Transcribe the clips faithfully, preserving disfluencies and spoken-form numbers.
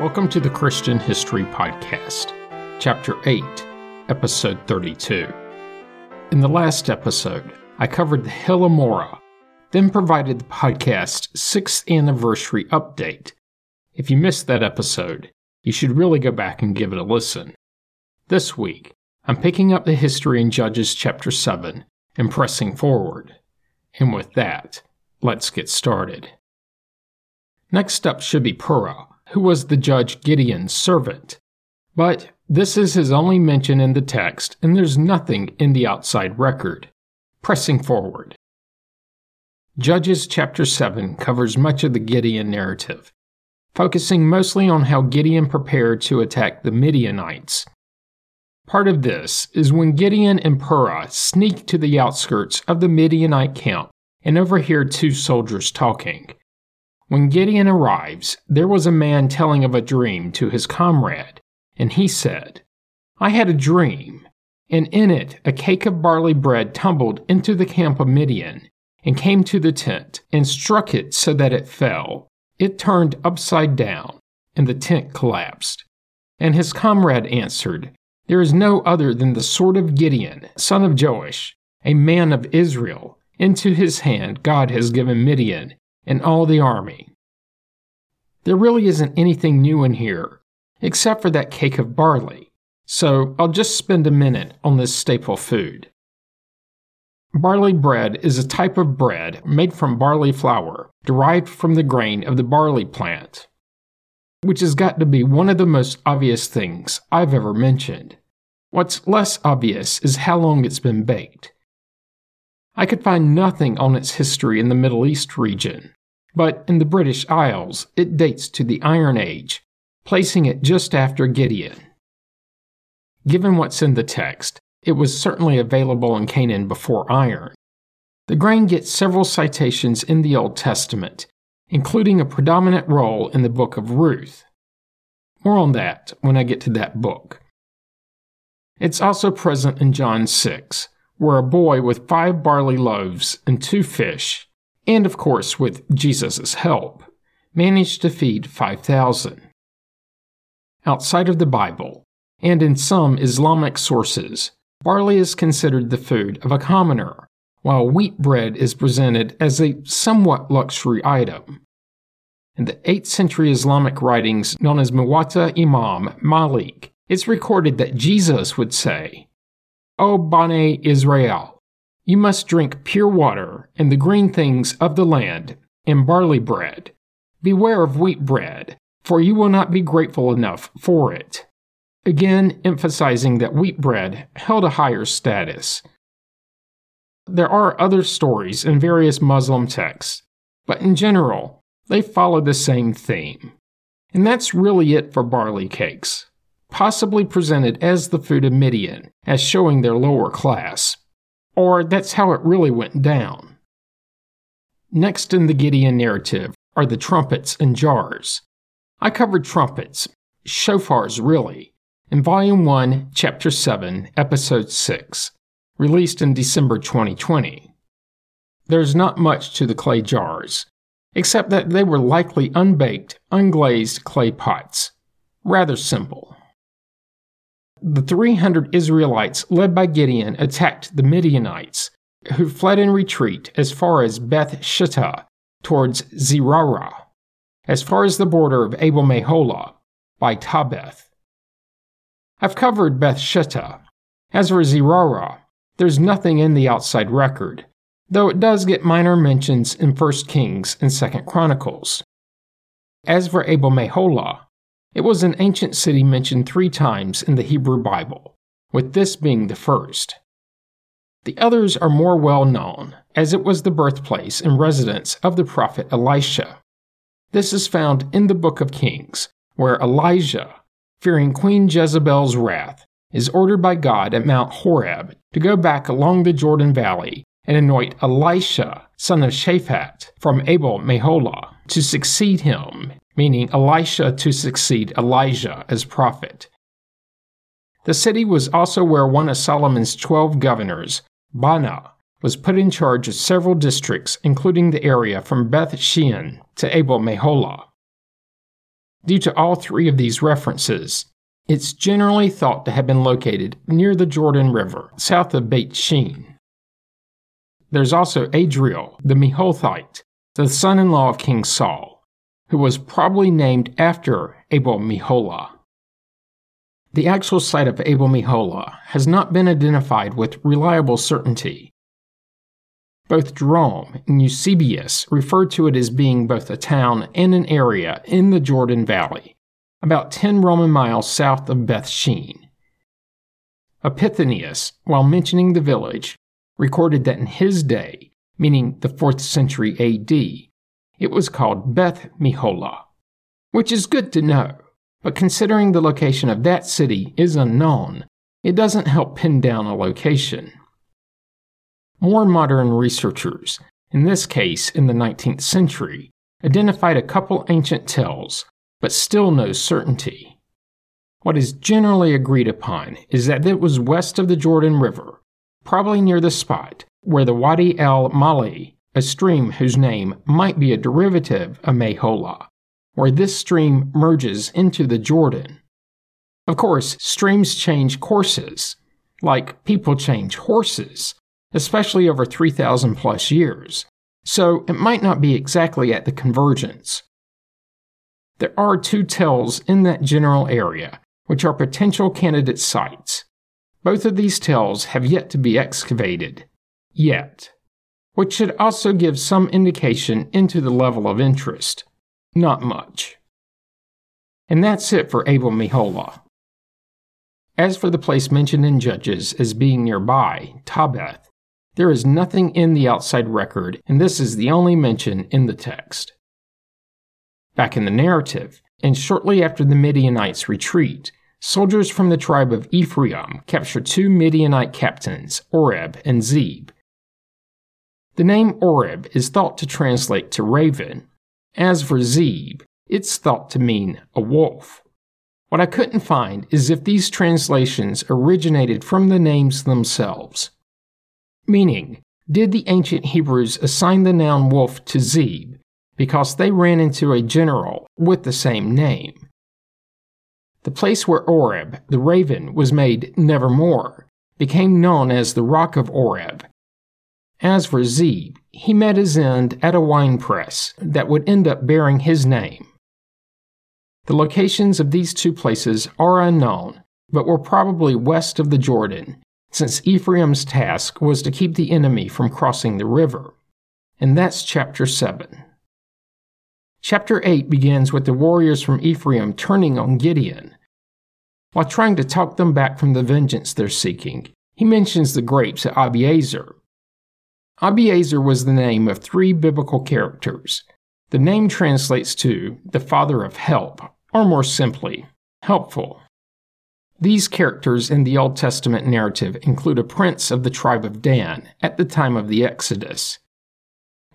Welcome to the Christian History Podcast, Chapter eight, Episode thirty-two. In the last episode, I covered the Hill of Morah, then provided the podcast's sixth anniversary update. If you missed that episode, you should really go back and give it a listen. This week, I'm picking up the history in Judges chapter seven and pressing forward. And with that, let's get started. Next up should be Purah, who was the judge Gideon's servant. But this is his only mention in the text, and there's nothing in the outside record. Pressing forward. Judges chapter seven covers much of the Gideon narrative, focusing mostly on how Gideon prepared to attack the Midianites. Part of this is when Gideon and Purah sneak to the outskirts of the Midianite camp and overhear two soldiers talking. When Gideon arrives, there was a man telling of a dream to his comrade, and he said, "I had a dream, and in it a cake of barley bread tumbled into the camp of Midian, and came to the tent, and struck it so that it fell. It turned upside down, and the tent collapsed." And his comrade answered, "There is no other than the sword of Gideon, son of Joash, a man of Israel. Into his hand God has given Midian and all the army." There really isn't anything new in here, except for that cake of barley, so I'll just spend a minute on this staple food. Barley bread is a type of bread made from barley flour, derived from the grain of the barley plant, which has got to be one of the most obvious things I've ever mentioned. What's less obvious is how long it's been baked. I could find nothing on its history in the Middle East region, but in the British Isles it dates to the Iron Age, placing it just after Gideon. Given what's in the text, it was certainly available in Canaan before iron. The grain gets several citations in the Old Testament, including a predominant role in the Book of Ruth. More on that when I get to that book. It's also present in John six, where a boy with five barley loaves and two fish, and of course with Jesus' help, managed to feed five thousand. Outside of the Bible, and in some Islamic sources, barley is considered the food of a commoner, while wheat bread is presented as a somewhat luxury item. In the eighth century Islamic writings known as Muwatta Imam Malik, it's recorded that Jesus would say, "O Bani Israel, you must drink pure water and the green things of the land, and barley bread. Beware of wheat bread, for you will not be grateful enough for it." Again, emphasizing that wheat bread held a higher status. There are other stories in various Muslim texts, but in general, they follow the same theme. And that's really it for barley cakes, possibly presented as the food of Midian, as showing their lower class. Or that's how it really went down. Next in the Gideon narrative are the trumpets and jars. I covered trumpets, shofars really, in Volume one, Chapter seven, Episode six, released in December twenty twenty. There's not much to the clay jars, except that they were likely unbaked, unglazed clay pots. Rather simple. The three hundred Israelites led by Gideon attacked the Midianites, who fled in retreat as far as Beth-Shittah towards Zerara, as far as the border of Abel-Meholah by Tabeth. I've covered Beth-Shittah. As for Zerara, there's nothing in the outside record, though it does get minor mentions in First Kings and Second Chronicles. As for Abel-Meholah, it was an ancient city mentioned three times in the Hebrew Bible, with this being the first. The others are more well known, as it was the birthplace and residence of the prophet Elisha. This is found in the Book of Kings, where Elijah, fearing Queen Jezebel's wrath, is ordered by God at Mount Horeb to go back along the Jordan Valley and anoint Elisha, son of Shaphat, from Abel-Meholah, to succeed him, meaning Elisha to succeed Elijah as prophet. The city was also where one of Solomon's twelve governors, Bana, was put in charge of several districts, including the area from Beth Shean to Abel-Meholah. Due to all three of these references, it's generally thought to have been located near the Jordan River, south of Beth Shean. There's also Adriel, the Meholthite, the son-in-law of King Saul, who was probably named after Abel-Meholah. The actual site of Abel-Meholah has not been identified with reliable certainty. Both Jerome and Eusebius refer to it as being both a town and an area in the Jordan Valley, about ten Roman miles south of Beth Shean. Epiphanius, while mentioning the village, recorded that in his day, meaning the fourth century A D, it was called Beth-Meholah, which is good to know. But considering the location of that city is unknown, it doesn't help pin down a location. More modern researchers, in this case in the nineteenth century, identified a couple ancient tells, but still no certainty. What is generally agreed upon is that it was west of the Jordan River, probably near the spot where the Wadi al-Mali, a stream whose name might be a derivative of Meholah, where this stream merges into the Jordan. Of course, streams change courses, like people change horses, especially over three thousand plus years, so it might not be exactly at the convergence. There are two tells in that general area, which are potential candidate sites. Both of these tells have yet to be excavated, yet, which should also give some indication into the level of interest. Not much. And that's it for Abel-Meholah. As for the place mentioned in Judges as being nearby, Tabeth, there is nothing in the outside record, and this is the only mention in the text. Back in the narrative, and shortly after the Midianites' retreat, soldiers from the tribe of Ephraim capture two Midianite captains, Oreb and Zeeb. The name Oreb is thought to translate to raven. As for Zeeb, it's thought to mean a wolf. What I couldn't find is if these translations originated from the names themselves. Meaning, did the ancient Hebrews assign the noun wolf to Zeeb because they ran into a general with the same name? The place where Oreb, the raven, was made nevermore became known as the Rock of Oreb. As for Zeeb, he met his end at a wine press that would end up bearing his name. The locations of these two places are unknown, but were probably west of the Jordan, since Ephraim's task was to keep the enemy from crossing the river. And that's chapter seven. Chapter eight begins with the warriors from Ephraim turning on Gideon. While trying to talk them back from the vengeance they're seeking, he mentions the grapes at Abiezer. Abiezer was the name of three biblical characters. The name translates to the father of help, or more simply, helpful. These characters in the Old Testament narrative include a prince of the tribe of Dan at the time of the Exodus.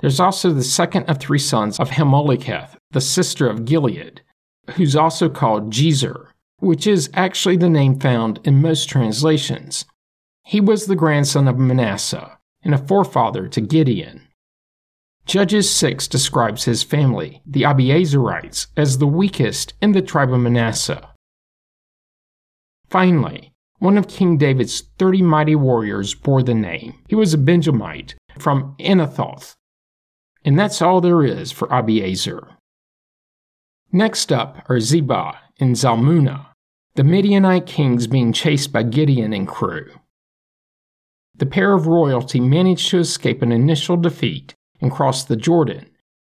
There's also the second of three sons of Hamoliketh, the sister of Gilead, who's also called Jezer, which is actually the name found in most translations. He was the grandson of Manasseh, and a forefather to Gideon. Judges six describes his family, the Abiezerites, as the weakest in the tribe of Manasseh. Finally, one of King David's thirty mighty warriors bore the name. He was a Benjamite from Anathoth. And that's all there is for Abiezer. Next up are Zebah and Zalmunna, the Midianite kings being chased by Gideon and crew. The pair of royalty managed to escape an initial defeat and cross the Jordan,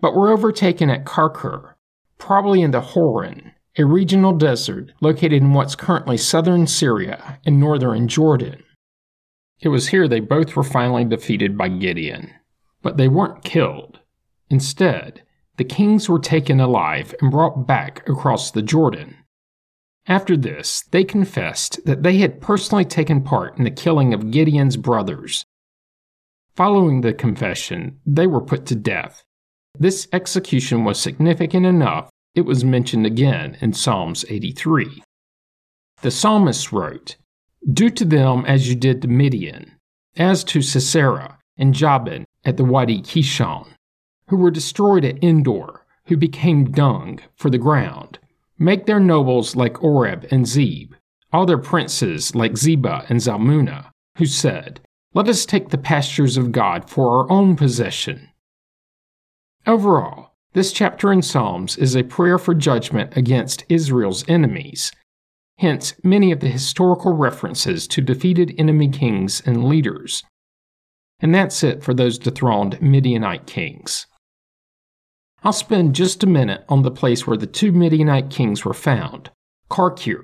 but were overtaken at Karkur, probably in the Horon, a regional desert located in what's currently southern Syria and northern Jordan. It was here they both were finally defeated by Gideon, but they weren't killed. Instead, the kings were taken alive and brought back across the Jordan. After this, they confessed that they had personally taken part in the killing of Gideon's brothers. Following the confession, they were put to death. This execution was significant enough it was mentioned again in Psalms eighty-three. The psalmist wrote, "Do to them as you did to Midian, as to Sisera and Jabin at the Wadi Kishon, who were destroyed at Endor, who became dung for the ground, Make their nobles like Oreb and Zeeb, all their princes like Zebah and Zalmunna, who said, Let us take the pastures of God for our own possession. Overall, this chapter in Psalms is a prayer for judgment against Israel's enemies. Hence, many of the historical references to defeated enemy kings and leaders. And that's it for those dethroned Midianite kings. I'll spend just a minute on the place where the two Midianite kings were found, Karkur.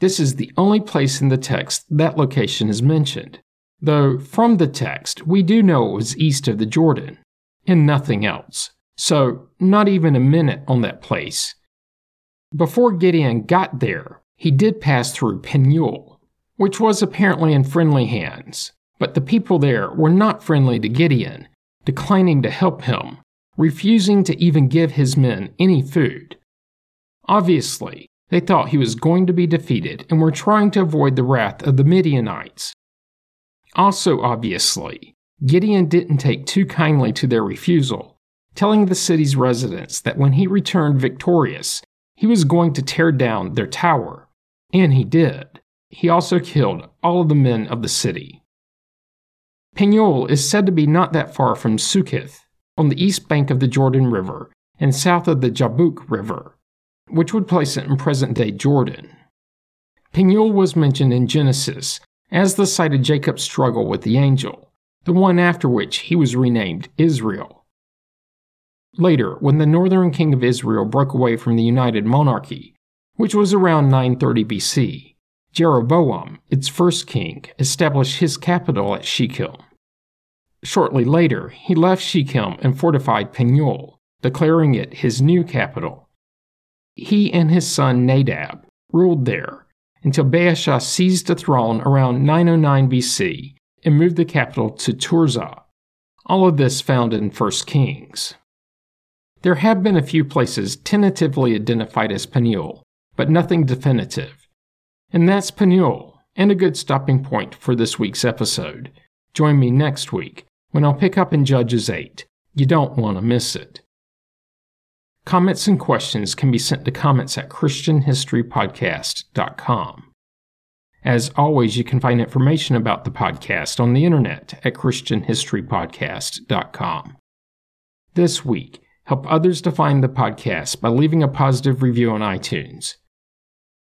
This is the only place in the text that location is mentioned, though from the text we do know it was east of the Jordan, and nothing else, so not even a minute on that place. Before Gideon got there, he did pass through Penuel, which was apparently in friendly hands, but the people there were not friendly to Gideon, declining to help him, refusing to even give his men any food. Obviously, they thought he was going to be defeated and were trying to avoid the wrath of the Midianites. Also obviously, Gideon didn't take too kindly to their refusal, telling the city's residents that when he returned victorious, he was going to tear down their tower, and he did. He also killed all of the men of the city. Penuel is said to be not that far from Succoth, on the east bank of the Jordan River and south of the Jabbok River, which would place it in present-day Jordan. Penuel was mentioned in Genesis as the site of Jacob's struggle with the angel, the one after which he was renamed Israel. Later, when the northern king of Israel broke away from the united monarchy, which was around nine thirty B C, Jeroboam, its first king, established his capital at Shechem. Shortly later, he left Shechem and fortified Penuel, declaring it his new capital. He and his son Nadab ruled there until Baasha seized the throne around nine oh nine B C and moved the capital to Tirzah. All of this found in First Kings. There have been a few places tentatively identified as Penuel, but nothing definitive. And that's Penuel, and a good stopping point for this week's episode. Join me next week, when I'll pick up in Judges eight. You don't want to miss it. Comments and questions can be sent to comments at christian history podcast dot com. As always, you can find information about the podcast on the internet at christian history podcast dot com. This week, help others to find the podcast by leaving a positive review on iTunes.